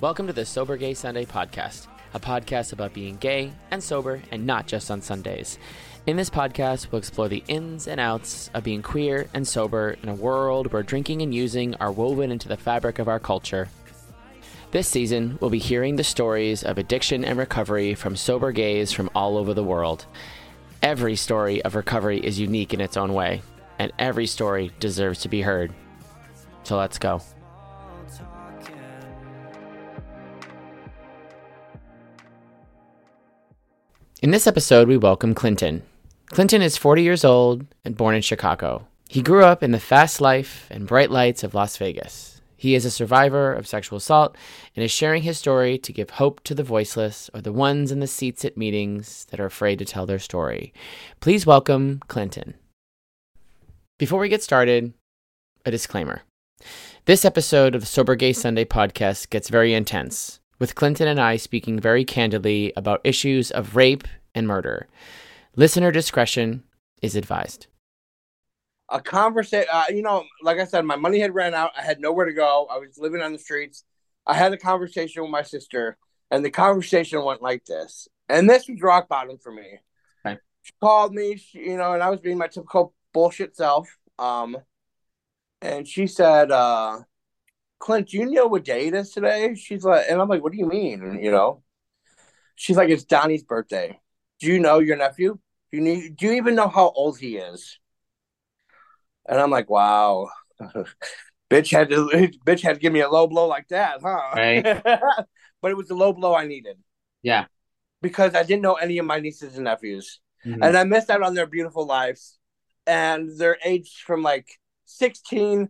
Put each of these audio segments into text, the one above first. Welcome to the Sober Gay Sunday podcast, a podcast about being gay and sober and not just on Sundays. In this podcast, we'll explore the ins and outs of being queer and sober in a world where drinking and using are woven into the fabric of our culture. This season, we'll be hearing the stories of addiction and recovery from sober gays from all over the world. Every story of recovery is unique in its own way, and every story deserves to be heard. So let's go. In this episode, we welcome Clinton. Clinton is 40 years old and born in Chicago. He grew up in the fast life and bright lights of Las Vegas. He is a survivor of sexual assault and is sharing his story to give hope to the voiceless or the ones in the seats at meetings that are afraid to tell their story. Please welcome Clinton. Before we get started, a disclaimer. This episode of the Sober Gay Sunday podcast gets very intense, with Clinton and I speaking very candidly about issues of rape and murder. Listener discretion is advised. A conversation, like I said, my money had ran out. I had nowhere to go. I was living on the streets. I had a conversation with my sister, and the conversation went like this. And this was rock bottom for me. Okay. She called me, and I was being my typical bullshit self. And she said, Clint, do you know what day it is today? She's like, and I'm like, what do you mean? She's like, it's Donnie's birthday. Do you know your nephew? Do you even know how old he is? And I'm like, wow, bitch had to give me a low blow like that, huh? Right. But it was the low blow I needed. Yeah. Because I didn't know any of my nieces and nephews, mm-hmm. and I missed out on their beautiful lives and their age from like 16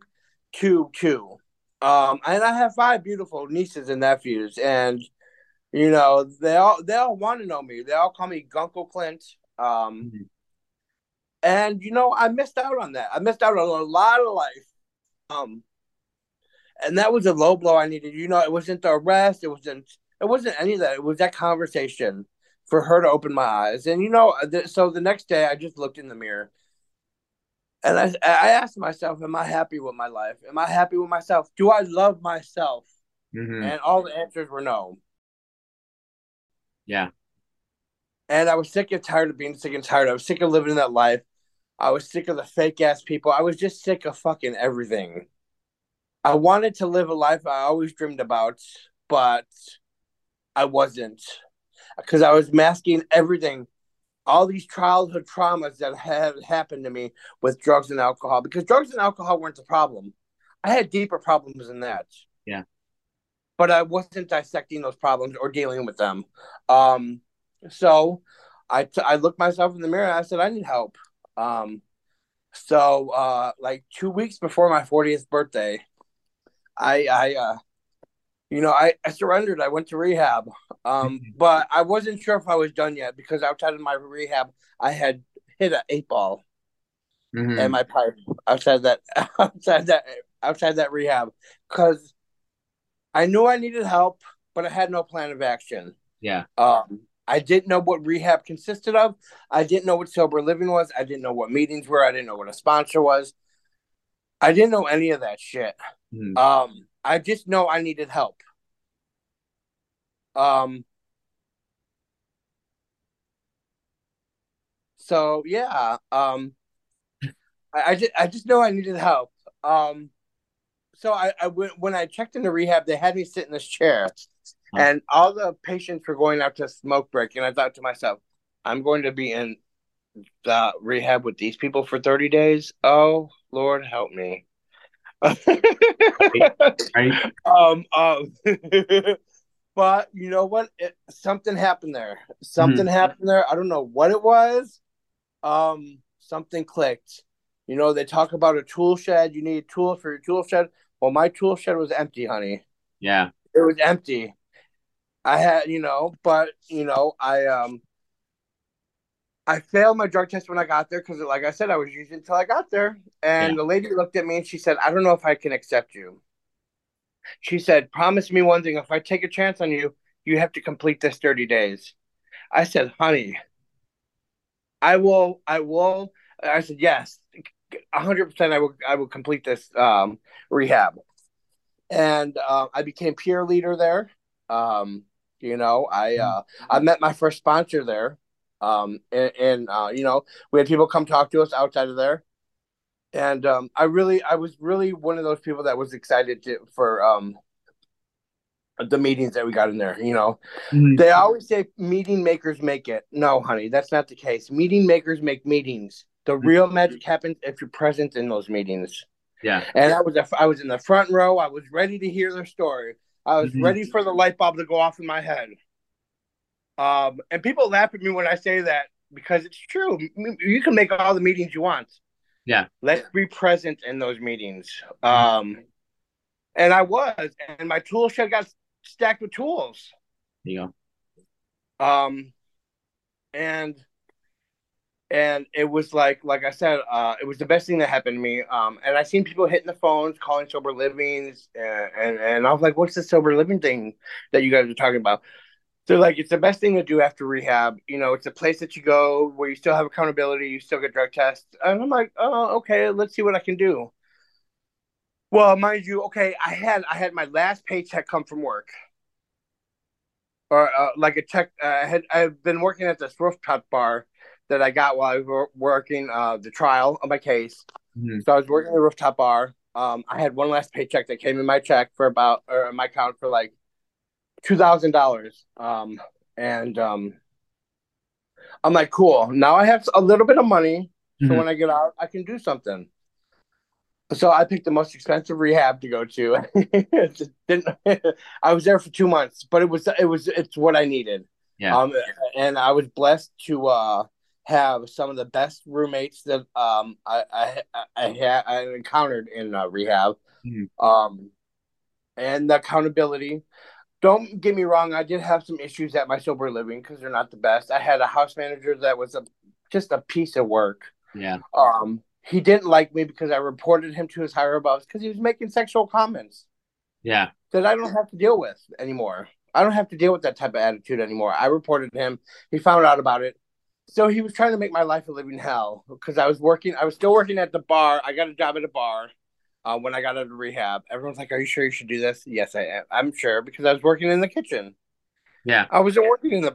to 2. And I have 5 beautiful nieces and nephews, and they all want to know me. They all call me Gunkle Clint. Mm-hmm. And I missed out on that. I missed out on a lot of life. And that was a low blow I needed. It wasn't the arrest. It wasn't any of that. It was that conversation for her to open my eyes. And so the next day I just looked in the mirror. And I asked myself, am I happy with my life? Am I happy with myself? Do I love myself? Mm-hmm. And all the answers were no. Yeah. And I was sick and tired of being sick and tired. I was sick of living that life. I was sick of the fake-ass people. I was just sick of fucking everything. I wanted to live a life I always dreamed about, but I wasn't. Because I was masking everything. All these childhood traumas that had happened to me with drugs and alcohol, because drugs and alcohol weren't the problem. I had deeper problems than that. Yeah. But I wasn't dissecting those problems or dealing with them. So I looked myself in the mirror and I said, I need help. So like 2 weeks before my 40th birthday, I surrendered. I went to rehab, but I wasn't sure if I was done yet, because outside of my rehab, I had hit an 8-ball mm-hmm. in my pipe outside that rehab, because I knew I needed help, but I had no plan of action. Yeah, I didn't know what rehab consisted of. I didn't know what sober living was. I didn't know what meetings were. I didn't know what a sponsor was. I didn't know any of that shit. Mm-hmm. I just know I needed help. I just know I needed help. So when I checked into rehab, they had me sit in this chair, and all the patients were going out to smoke break. And I thought to myself, I'm going to be in the rehab with these people for 30 days. Oh, Lord, help me. Right. But you know what? Something happened there. Something happened there. I don't know what it was. Something clicked. They talk about a tool shed. You need a tool for your tool shed. Well, my tool shed was empty, honey. Yeah, it was empty. I had, I failed my drug test when I got there, because, like I said, I was using until I got there. And The lady looked at me and she said, I don't know if I can accept you. She said, promise me one thing. If I take a chance on you, you have to complete this 30 days. I said, honey, I will. I said, yes, 100% I will complete this rehab. And I became peer leader there. I met my first sponsor there. We had people come talk to us outside of there. And I was really one of those people that was excited for the meetings that we got in there. You know, they always say meeting makers make it. No, honey, that's not the case. Meeting makers make meetings. The real magic happens if you're present in those meetings. Yeah. And I was in the front row. I was ready to hear their story. I was ready for the light bulb to go off in my head. And people laugh at me when I say that because it's true. You can make all the meetings you want. Yeah. Let's be present in those meetings. And I was, and my tool shed got stacked with tools. Yeah. And it was like I said, it was the best thing that happened to me. And I seen people hitting the phones, calling sober livings, and I was like, "What's the sober living thing that you guys are talking about?" They're like, "It's the best thing to do after rehab. You know, it's a place that you go where you still have accountability, you still get drug tests." And I'm like, "Oh, okay. Let's see what I can do." Well, mind you, okay, I had my last paycheck come from work, or like a check. I've been working at this rooftop bar that I got while I was working the trial of my case. So I was working at a rooftop bar. I had one last paycheck that came in my check for my account for like $2,000. I'm like, cool. Now I have a little bit of money. So when I get out, I can do something. So I picked the most expensive rehab to go to. I was there for 2 months, but it's what I needed. Yeah. And I was blessed to, have some of the best roommates that I encountered in rehab, and the accountability. Don't get me wrong, I did have some issues at my sober living because they're not the best. I had a house manager that was just a piece of work. Yeah. He didn't like me because I reported him to his higher ups because he was making sexual comments. Yeah. That I don't have to deal with anymore. I don't have to deal with that type of attitude anymore. I reported him. He found out about it. So he was trying to make my life a living hell because I was still working at the bar. I got a job at a bar when I got out of rehab. Everyone's like, "Are you sure you should do this?" Yes, I am. I'm sure because I was working in the kitchen. Yeah. I was doing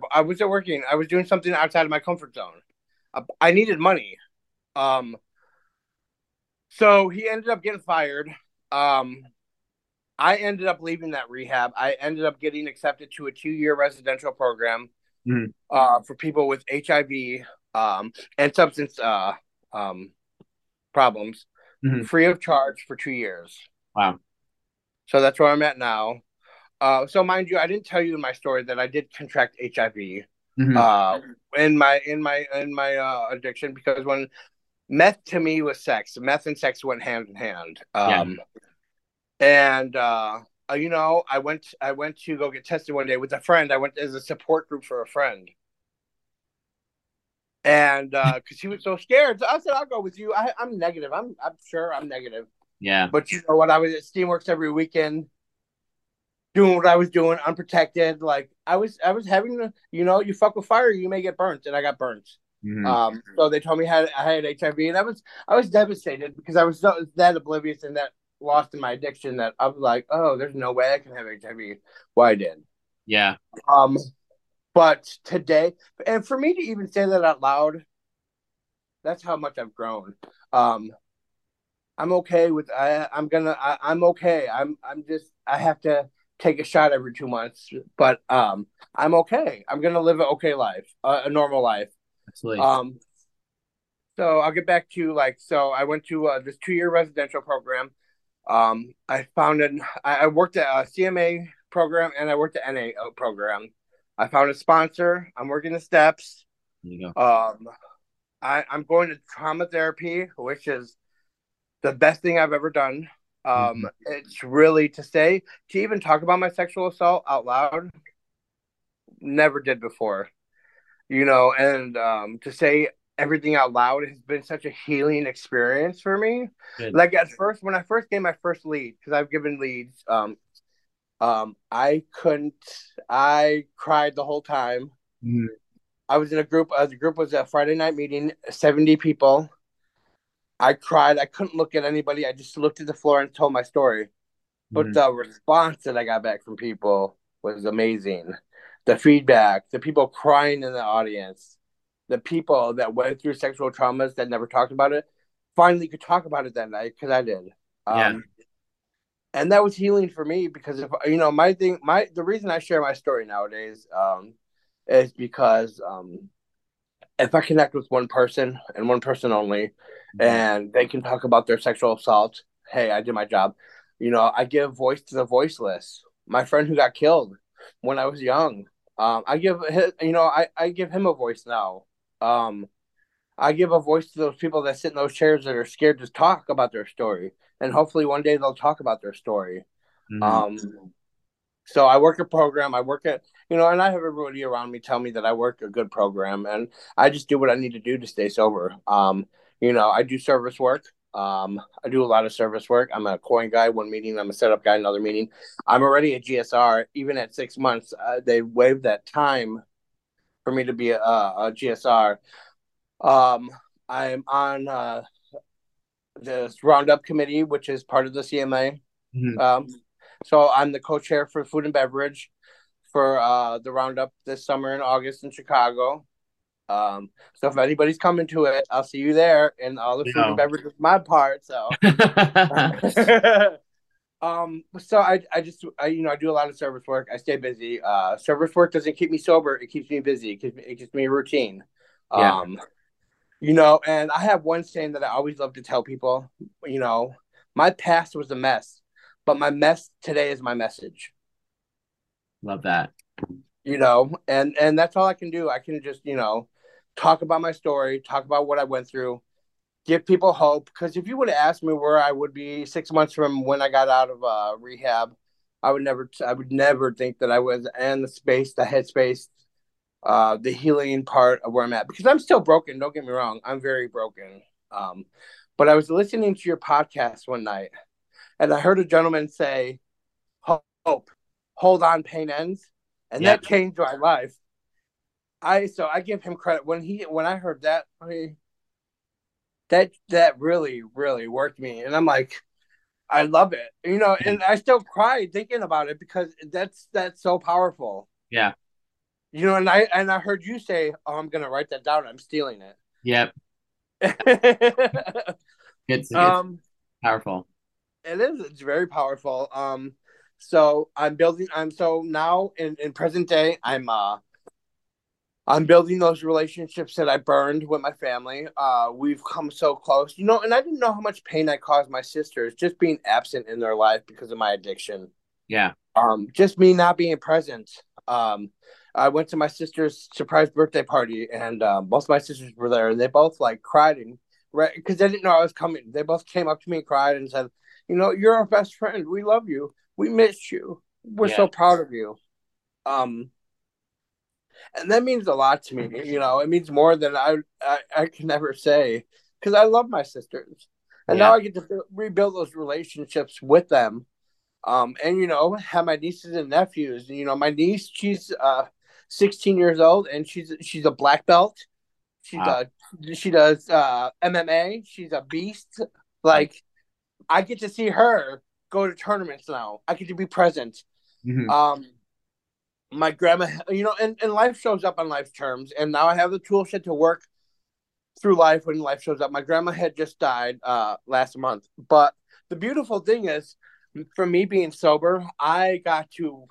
something outside of my comfort zone. I needed money. So he ended up getting fired. I ended up leaving that rehab. I ended up getting accepted to a 2-year residential program. For people with HIV and substance problems, free of charge for 2 years. Wow. So that's where I'm at now. So mind you, I didn't tell you in my story that I did contract HIV in my addiction because when meth to me was sex, meth and sex went hand in hand. I went to go get tested one day with a friend. I went as a support group for a friend. And because he was so scared. So I said, "I'll go with you. I'm negative. I'm sure I'm negative." Yeah. But you know what? I was at Steamworks every weekend doing what I was doing, unprotected. Like I was having to, you know, you fuck with fire, you may get burnt. And I got burnt. So they told me I had HIV. And I was devastated because I was so, that oblivious and that lost in my addiction that I was like, "Oh, there's no way I can have HIV." Well, I did. Yeah. But today, and for me to even say that out loud, that's how much I've grown. I'm okay with I'm okay. I have to take a shot every 2 months, but I'm okay. I'm gonna live an okay life, a normal life. Absolutely. So I'll get back to so I went to this 2-year residential program. I worked at a CMA program and I worked at NAO program. I found a sponsor. I'm working the steps. There you go. I'm going to trauma therapy, which is the best thing I've ever done. It's really to even talk about my sexual assault out loud, never did before, you know, and, to say everything out loud has been such a healing experience for me. Good. Like at first, when I first gave my first lead, because I've given leads, I cried the whole time. I was in a group. The group was a Friday night meeting, 70 people. I cried. I couldn't look at anybody. I just looked at the floor and told my story. But the response that I got back from people was amazing. The feedback, the people crying in the audience, the people that went through sexual traumas that never talked about it, finally could talk about it that night, because I did. And that was healing for me, because if you know my thing, the reason I share my story nowadays is because if I connect with one person and one person only, and they can talk about their sexual assault, hey, I did my job. You know, I give voice to the voiceless. My friend who got killed when I was young, I give his, you know, I give him a voice now. I give a voice to those people that sit in those chairs that are scared to talk about their story. And hopefully one day they'll talk about their story. So I work a program. I work at, you know, and I have everybody around me tell me that I work a good program. And I just do what I need to do to stay sober. You know, I do service work. I do a lot of service work. I'm a coin guy one meeting. I'm a setup guy another meeting. I'm already a GSR. Even at 6 months, they waived that time for me to be a GSR. I'm on this roundup committee, which is part of the CMA. So I'm the co-chair for food and beverage for the roundup this summer in August in Chicago. So if anybody's coming to it, I'll see you there. And all the food and beverage is my part. So, so I just you know, I do a lot of service work. I stay busy. Service work doesn't keep me sober. It keeps me busy. It gives me a routine. You know, and I have one saying that I always love to tell people, you know, my past was a mess, but my mess today is my message. Love that. You know, and that's all I can do. I can just, you know, talk about my story, talk about what I went through, give people hope. Because if you would have asked me where I would be 6 months from when I got out of rehab, I would never think that I was in the space, the headspace, the healing part of where I'm at, because I'm still broken. Don't get me wrong. I'm very broken. But I was listening to your podcast one night and I heard a gentleman say, hope, hold on, pain ends. And that changed my life. So I give him credit when I heard that, that really, really worked me. And I'm like, I love it, you know, and I still cry thinking about it because that's so powerful. Yeah. You know, and I heard you say, "Oh, I'm gonna write that down. I'm stealing it." Yep. It's powerful. It is. It's very powerful. So I'm building. So now in present day, I'm building those relationships that I burned with my family. We've come so close, you know. And I didn't know how much pain I caused my sisters just being absent in their life because of my addiction. Yeah. Just me not being present. I went to my sister's surprise birthday party, and both my sisters were there, and they both like cried and because they didn't know I was coming. They both came up to me and cried and said, "You know, you're our best friend. We love you. We miss you. We're so proud of you." And that means a lot to me. You know, it means more than I can ever say because I love my sisters, and now I get to rebuild those relationships with them. And you know, have my nieces and nephews. You know, my niece, she's 16 years old, and she's a black belt. She does MMA. She's a beast. Like, I get to see her go to tournaments now. I get to be present. My grandma, you know, and life shows up on life's terms, and now I have the toolshed to work through life when life shows up. My grandma had just died last month, but the beautiful thing is, for me being sober, I got to.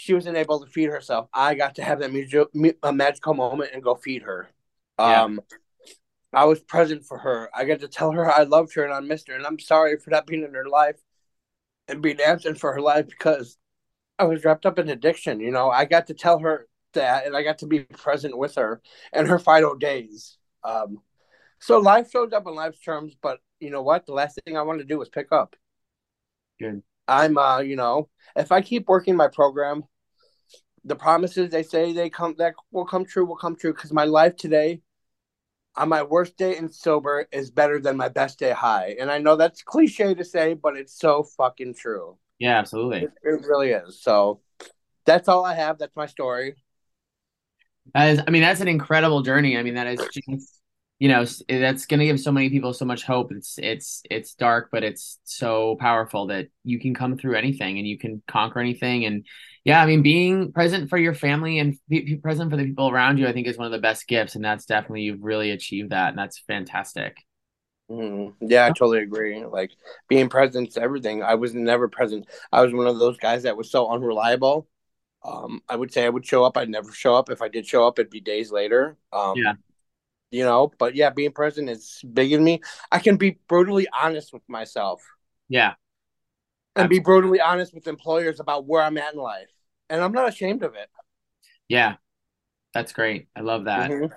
She wasn't able to feed herself. I got to have that magical moment and go feed her. I was present for her. I got to tell her I loved her and I missed her. And I'm sorry for not being in her life and being absent for her life because I was wrapped up in addiction. You know, I got to tell her that and I got to be present with her in her final days. So life shows up in life's terms. But you know what? The last thing I wanted to do was pick up. Good. I'm, you know, if I keep working my program, the promises they say that will come true. Because my life today, on my worst day and sober, is better than my best day high. And I know that's cliche to say, but it's so fucking true. Yeah, absolutely. It really is. So that's all I have. That's my story. That's an incredible journey. I mean, that is just you know, that's going to give so many people so much hope. It's dark, but it's so powerful that you can come through anything and you can conquer anything. And yeah, I mean, being present for your family and be present for the people around you, I think is one of the best gifts. And that's definitely, you've really achieved that. And that's fantastic. Yeah, I totally agree. Like, being present is everything. I was never present. I was one of those guys that was so unreliable. I would say I would show up. I'd never show up. If I did show up, it'd be days later. Yeah. You know, but yeah, being present is big in me. I can be brutally honest with myself. Yeah. And be brutally honest with employers about where I'm at in life. And I'm not ashamed of it. Yeah. That's great. I love that. Mm-hmm.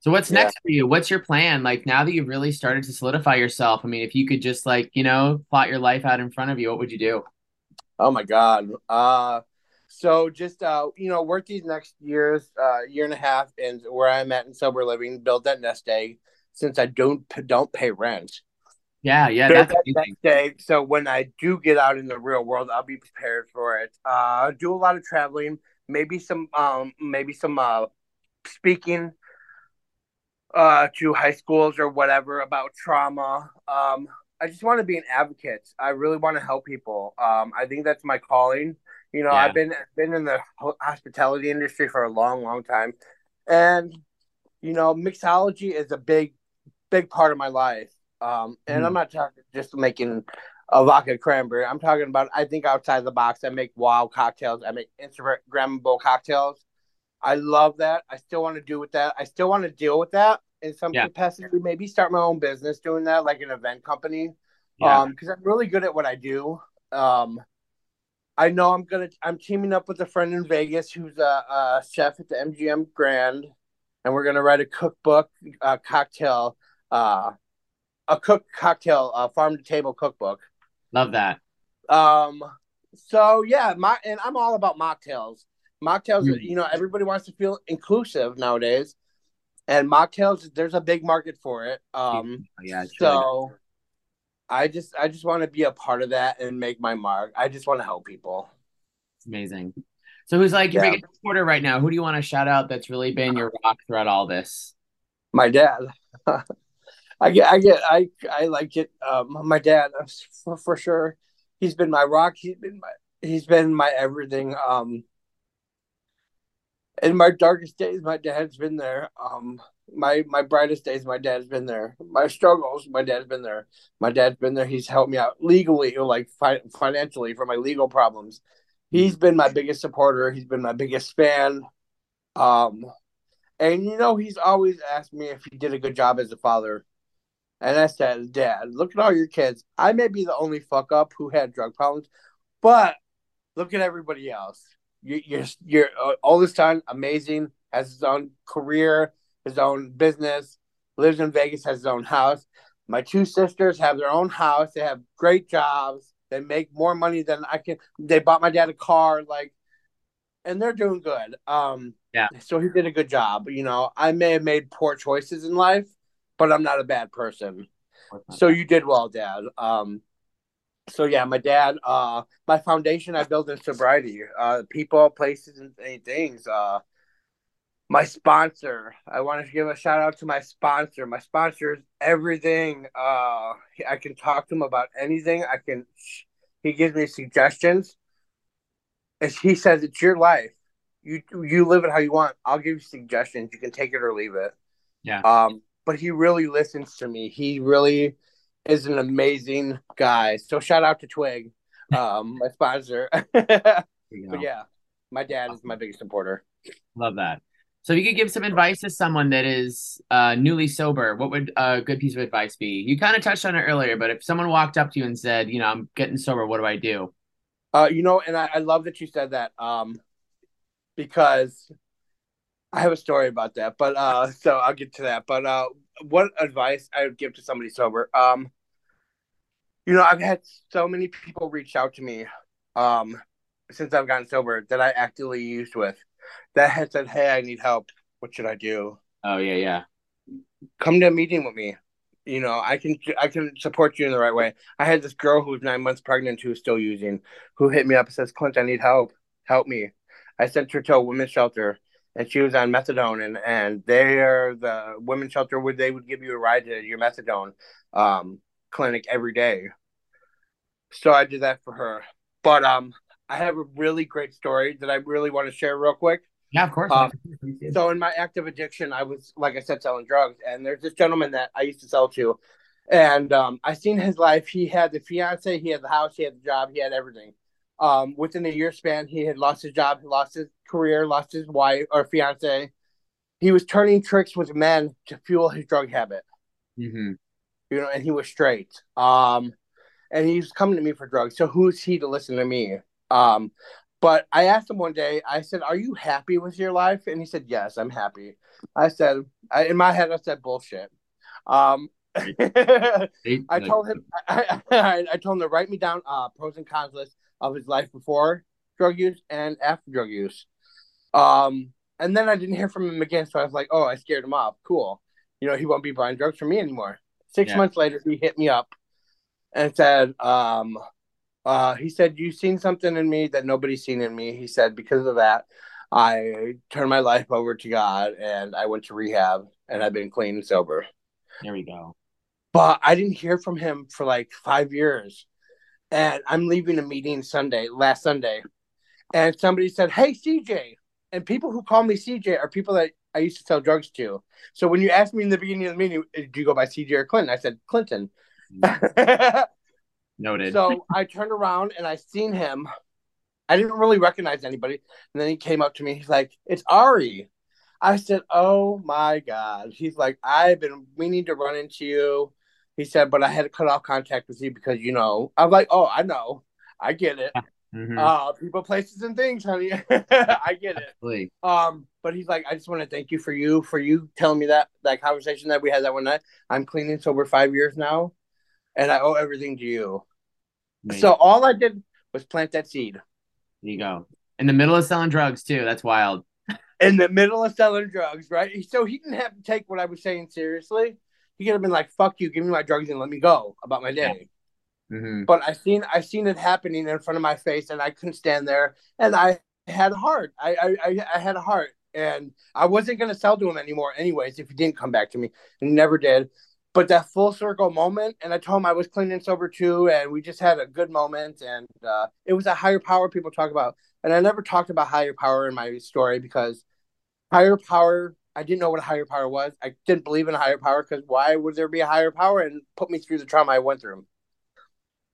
So what's next for you? What's your plan? Like, now that you've really started to solidify yourself, I mean, if you could just, like, you know, plot your life out in front of you, what would you do? Oh my God. So just, you know, work these next years, year and a half, and where I'm at in sober living, build that nest egg, since I don't pay rent. Yeah. That's that nest egg, so when I do get out in the real world, I'll be prepared for it. Do a lot of traveling, maybe some speaking to high schools or whatever about trauma. I just want to be an advocate. I really want to help people. I think that's my calling. You know, I've been in the hospitality industry for a long, long time. And, you know, mixology is a big, big part of my life. And I'm not talking just making a vodka cranberry. I'm talking about, I think outside the box. I make wild cocktails. I make Instagrammable cocktails. I love that. I still want to do with that. I still want to deal with that in some capacity. Maybe start my own business doing that, like an event company. Because I'm really good at what I do. I know I'm teaming up with a friend in Vegas who's a chef at the MGM Grand, and we're going to write a cookbook, a farm to table cookbook. Love that. So yeah, and I'm all about mocktails. Mocktails, you know, everybody wants to feel inclusive nowadays, and mocktails, there's a big market for it. So really, I just want to be a part of that and make my mark. I just want to help people. It's amazing. So who's, like, your biggest supporter right now? Who do you want to shout out that's really been your rock throughout all this? My dad. My dad for sure. He's been my rock. He's been my everything. In my darkest days, my dad's been there. My brightest days, my dad's been there. My struggles, my dad's been there. My dad's been there. He's helped me out legally, or like financially, for my legal problems. He's been my biggest supporter. He's been my biggest fan. And, you know, he's always asked me if he did a good job as a father. And I said, Dad, look at all your kids. I may be the only fuck up who had drug problems, but look at everybody else. You're all this time amazing, has his own career, his own business, lives in Vegas, has his own house. My two sisters have their own house. They have great jobs. They make more money than I can. They bought my dad a car, like, and they're doing good. So he did a good job. You know, I may have made poor choices in life, but I'm not a bad person. So you did well, Dad. So yeah, my dad, my foundation I built in sobriety, people, places, and things. My sponsor, I want to give a shout out to my sponsor. My sponsor is everything. I can talk to him about anything. He gives me suggestions. As he says, it's your life. You live it how you want. I'll give you suggestions. You can take it or leave it. Yeah. But he really listens to me. He really is an amazing guy. So shout out to Twig, my sponsor. But yeah, my dad is my biggest supporter. Love that. So if you could give some advice to someone that is newly sober, what would a good piece of advice be? You kind of touched on it earlier, but if someone walked up to you and said, you know, I'm getting sober, what do I do? You know, and I love that you said that, because I have a story about that, but so I'll get to that. But what advice I would give to somebody sober? You know, I've had so many people reach out to me since I've gotten sober that I actively used with, that had said, hey, I need help. What should I do? Oh, yeah. Come to a meeting with me. You know, I can support you in the right way. I had this girl who was 9 months pregnant who was still using, who hit me up and says, Clint, I need help. Help me. I sent her to a women's shelter. and she was on methadone, and they're the women's shelter where they would give you a ride to your methadone clinic every day. So I did that for her. But I have a really great story that I really want to share real quick. Yeah, of course. So in my active addiction, I was, like I said, selling drugs. And there's this gentleman that I used to sell to. And I seen his life. He had the fiance, he had the house, he had the job, he had everything. Within a year span, he had lost his job, he lost his career, lost his wife or fiance. He was turning tricks with men to fuel his drug habit. Mm-hmm. You know, and he was straight. And he was coming to me for drugs. So who's he to listen to me? But I asked him one day, I said, "Are you happy with your life?" And he said, "Yes, I'm happy." I said, in my head, I said, "Bullshit." I told him, I told him to write me down pros and cons list of his life before drug use and after drug use. And then I didn't hear from him again. So I was like, oh, I scared him off. Cool. You know, he won't be buying drugs from me anymore. Six months later, he hit me up and said, he said, "You've seen something in me that nobody's seen in me." He said, "Because of that, I turned my life over to God and I went to rehab and I've been clean and sober." There we go. But I didn't hear from him for like 5 years. And I'm leaving a meeting last Sunday. And somebody said, "Hey, CJ." And people who call me CJ are people that I used to sell drugs to. So when you asked me in the beginning of the meeting, "Do you go by CJ or Clinton?" I said, "Clinton." Noted. So I turned around and I seen him. I didn't really recognize anybody. And then he came up to me. He's like, "It's Ari." I said, "Oh my God." He's like, "I've been meaning to run into you." He said, "But I had to cut off contact with you because, you know." I'm like, "Oh, I know. I get it. Mm-hmm. People, places, and things, honey." I get it. Absolutely. But he's like, "I just want to thank you for you telling me that conversation that we had that one night. I'm clean and sober 5 years now, and I owe everything to you." Amazing. So all I did was plant that seed. There you go. In the middle of selling drugs, too. That's wild. In the middle of selling drugs, right? So he didn't have to take what I was saying seriously. He could have been like, "Fuck you, give me my drugs and let me go about my day." Mm-hmm. But I seen it happening in front of my face, and I couldn't stand there. And I had a heart. I had a heart, and I wasn't gonna sell to him anymore, anyways, if he didn't come back to me, and he never did. But that full circle moment, and I told him I was clean and sober too, and we just had a good moment, and it was a higher power people talk about, and I never talked about higher power in my story because higher power. I didn't know what a higher power was. I didn't believe in a higher power because why would there be a higher power and put me through the trauma I went through?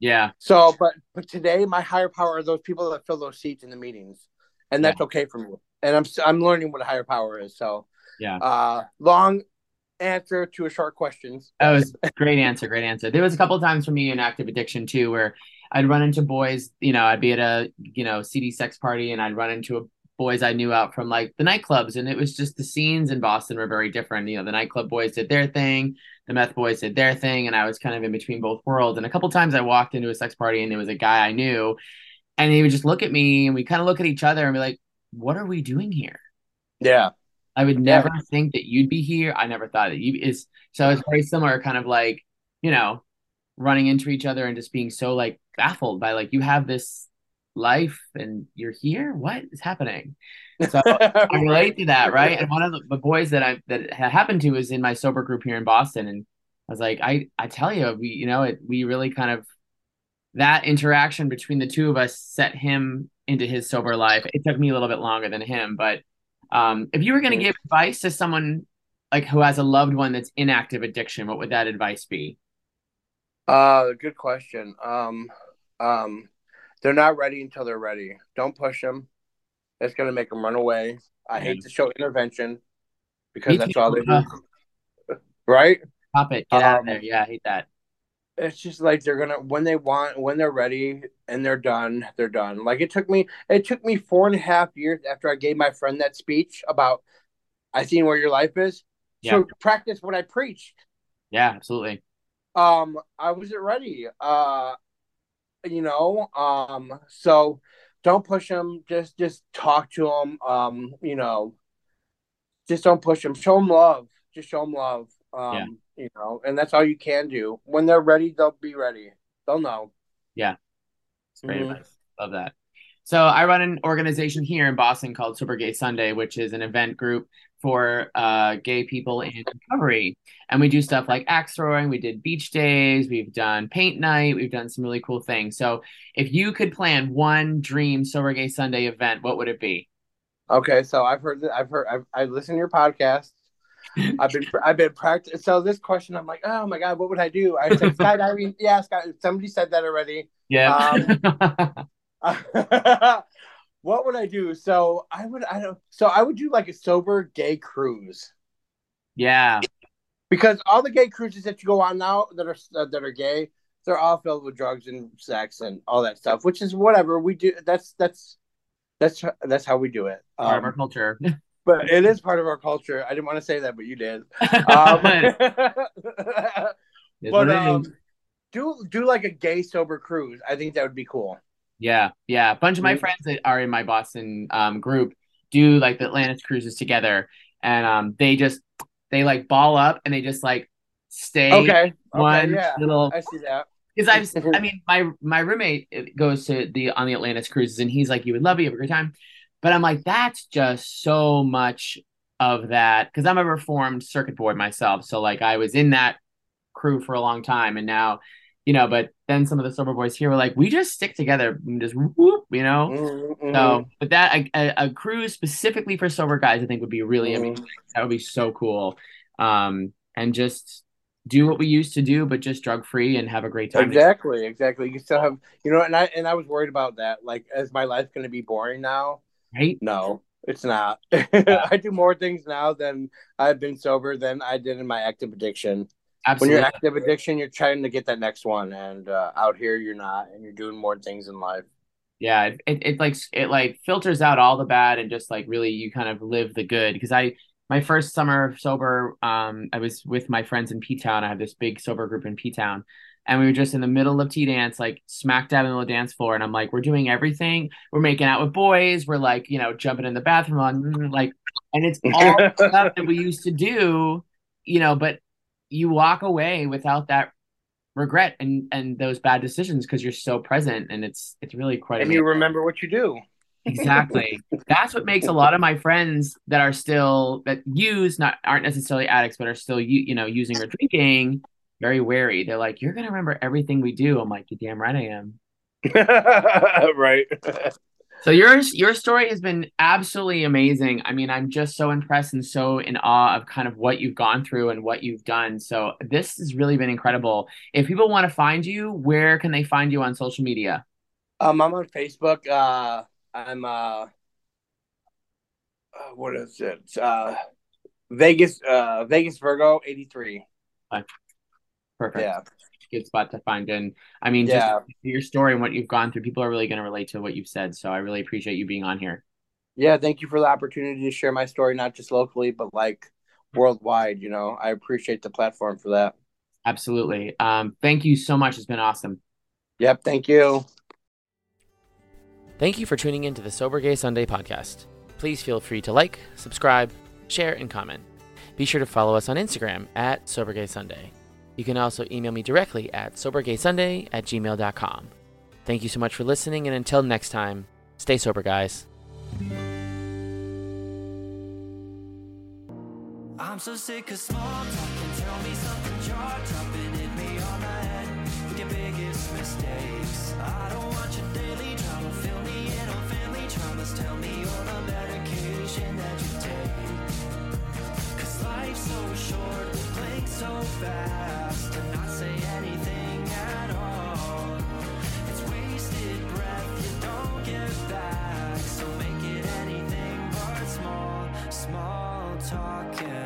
Yeah. So, but today my higher power are those people that fill those seats in the meetings, and that's okay for me. And I'm learning what a higher power is. So yeah. Long answer to a short question. That was a great answer. Great answer. There was a couple of times for me in active addiction too, where I'd run into boys, you know, I'd be at a, you know, CD sex party and I'd run into boys I knew out from like the nightclubs, and it was just the scenes in Boston were very different. You know, the nightclub boys did their thing, the meth boys did their thing, and I was kind of in between both worlds. And a couple times I walked into a sex party and there was a guy I knew, and he would just look at me and we kind of look at each other and be like, "What are we doing here?" Yeah. I would never think that you'd be here. I never thought that you is. So it's very similar, kind of like, you know, running into each other and just being so like baffled by like, you have this life and you're here, what is happening? So I relate to that, right? And one of the boys that happened to is in my sober group here in Boston, and I was like, I tell you, we really kind of, that interaction between the two of us set him into his sober life. It took me a little bit longer than him, but if you were going to give advice to someone like who has a loved one that's in active addiction, what would that advice be? Good question. They're not ready until they're ready. Don't push them. That's going to make them run away. I hate to show intervention because that's all they do. Right? Stop it. Get out of there. Yeah, I hate that. It's just like they're going to, when they're ready and they're done, they're done. Like it took me 4.5 years after I gave my friend that speech about, I seen where your life is. Yeah. So to practice what I preached. Yeah, absolutely. I wasn't ready. So don't push them. Just talk to them. Just don't push them. Show them love. Just show them love. And that's all you can do. When they're ready, they'll be ready. They'll know. Yeah. It's great advice. Love that. So I run an organization here in Boston called Sober Gay Sunday, which is an event group for gay people in recovery. And we do stuff like axe throwing, we did beach days, we've done paint night, we've done some really cool things. So if you could plan one dream Sober Gay Sunday event, what would it be? Okay, so I've listened to your podcast. I've been practicing. So this question, I'm like, oh my God, what would I do? I said skydiving. Yeah, somebody said that already. Yeah. What would I do? So I would do like a sober gay cruise. Yeah. Because all the gay cruises that you go on now that are gay, they're all filled with drugs and sex and all that stuff, which is whatever we do. That's how we do it. Part of our culture. But it is part of our culture. I didn't want to say that, but you did. Do like a gay sober cruise. I think that would be cool. Yeah. A bunch of my friends that are in my Boston group do like the Atlantis cruises together, and they like ball up and they just like stay little. I see that. Because my roommate goes to the Atlantis cruises, and he's like, "You would love it, you have a great time," but I'm like, that's just so much of that. Because I'm a reformed circuit board myself, so like I was in that crew for a long time, and now, but then some of the sober boys here were like, we just stick together and just whoop. Mm-hmm. So, but that a cruise specifically for sober guys, I think would be really amazing. That would be so cool, and just do what we used to do, but just drug free and have a great time. Exactly. You still have, and I was worried about that. Like, is my life going to be boring now? Right? No, it's not. Yeah. I do more things now than I've been sober than I did in my active addiction. Absolutely. When you're active addiction, you're trying to get that next one, and out here you're not, and you're doing more things in life. Yeah, it filters out all the bad, and just like really you kind of live the good. Because my first summer sober, I was with my friends in P-Town. I had this big sober group in P-Town, and we were just in the middle of tea dance, like smack dab in the dance floor. And I'm like, we're doing everything. We're making out with boys. We're like, jumping in the bathroom on like, and it's all stuff that we used to do, but you walk away without that regret and those bad decisions because you're so present, and it's really quite amazing. You remember what you do. Exactly. That's what makes a lot of my friends that are still aren't necessarily addicts, but are still using or drinking, very wary. They're like, "You're gonna remember everything we do." I'm like, "You damn right I am." Right. So your story has been absolutely amazing. I mean, I'm just so impressed and so in awe of kind of what you've gone through and what you've done. So this has really been incredible. If people want to find you, where can they find you on social media? I'm on Facebook. I'm what is it? vegasvirgo83. Perfect. Yeah. Good spot to find in. I mean, just your story and what you've gone through, people are really going to relate to what you've said. So I really appreciate you being on here. Yeah. Thank you for the opportunity to share my story, not just locally, but like worldwide, I appreciate the platform for that. Absolutely. Thank you so much. It's been awesome. Yep. Thank you. Thank you for tuning in to the Sober Gay Sunday podcast. Please feel free to like, subscribe, share, and comment. Be sure to follow us on Instagram at Sober Gay Sunday. You can also email me directly at sobergaysunday@gmail.com. Thank you so much for listening, and until next time, stay sober, guys. I'm so sick of small talk, and tell me something you're dropping in me on the head with your biggest mistakes. I don't want your daily drama, fill me in on family traumas, tell me all the medication that you take. Cause life's so short, we blink so fast. Talking